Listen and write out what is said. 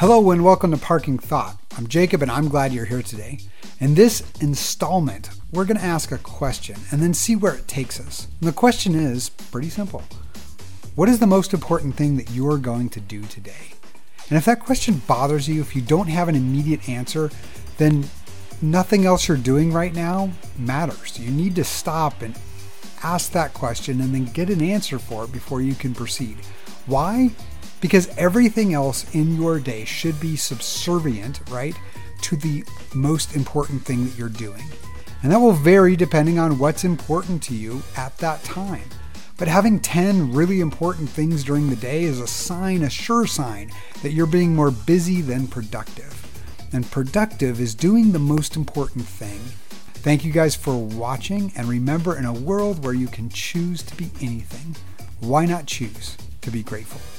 Hello and welcome to Parking Thought. I'm Jacob and I'm glad you're here today. In this installment, we're going to ask a question and then see where it takes us. And the question is pretty simple. What is the most important thing that you're going to do today? And if that question bothers you, if you don't have an immediate answer, then nothing else you're doing right now matters. You need to stop and ask that question and then get an answer for it before you can proceed. Why? Because everything else in your day should be subservient, right, to the most important thing that you're doing. And that will vary depending on what's important to you at that time. But having 10 really important things during the day is a sure sign that you're being more busy than productive. And productive is doing the most important thing. Thank you guys for watching, and remember, in a world where you can choose to be anything, why not choose to be grateful?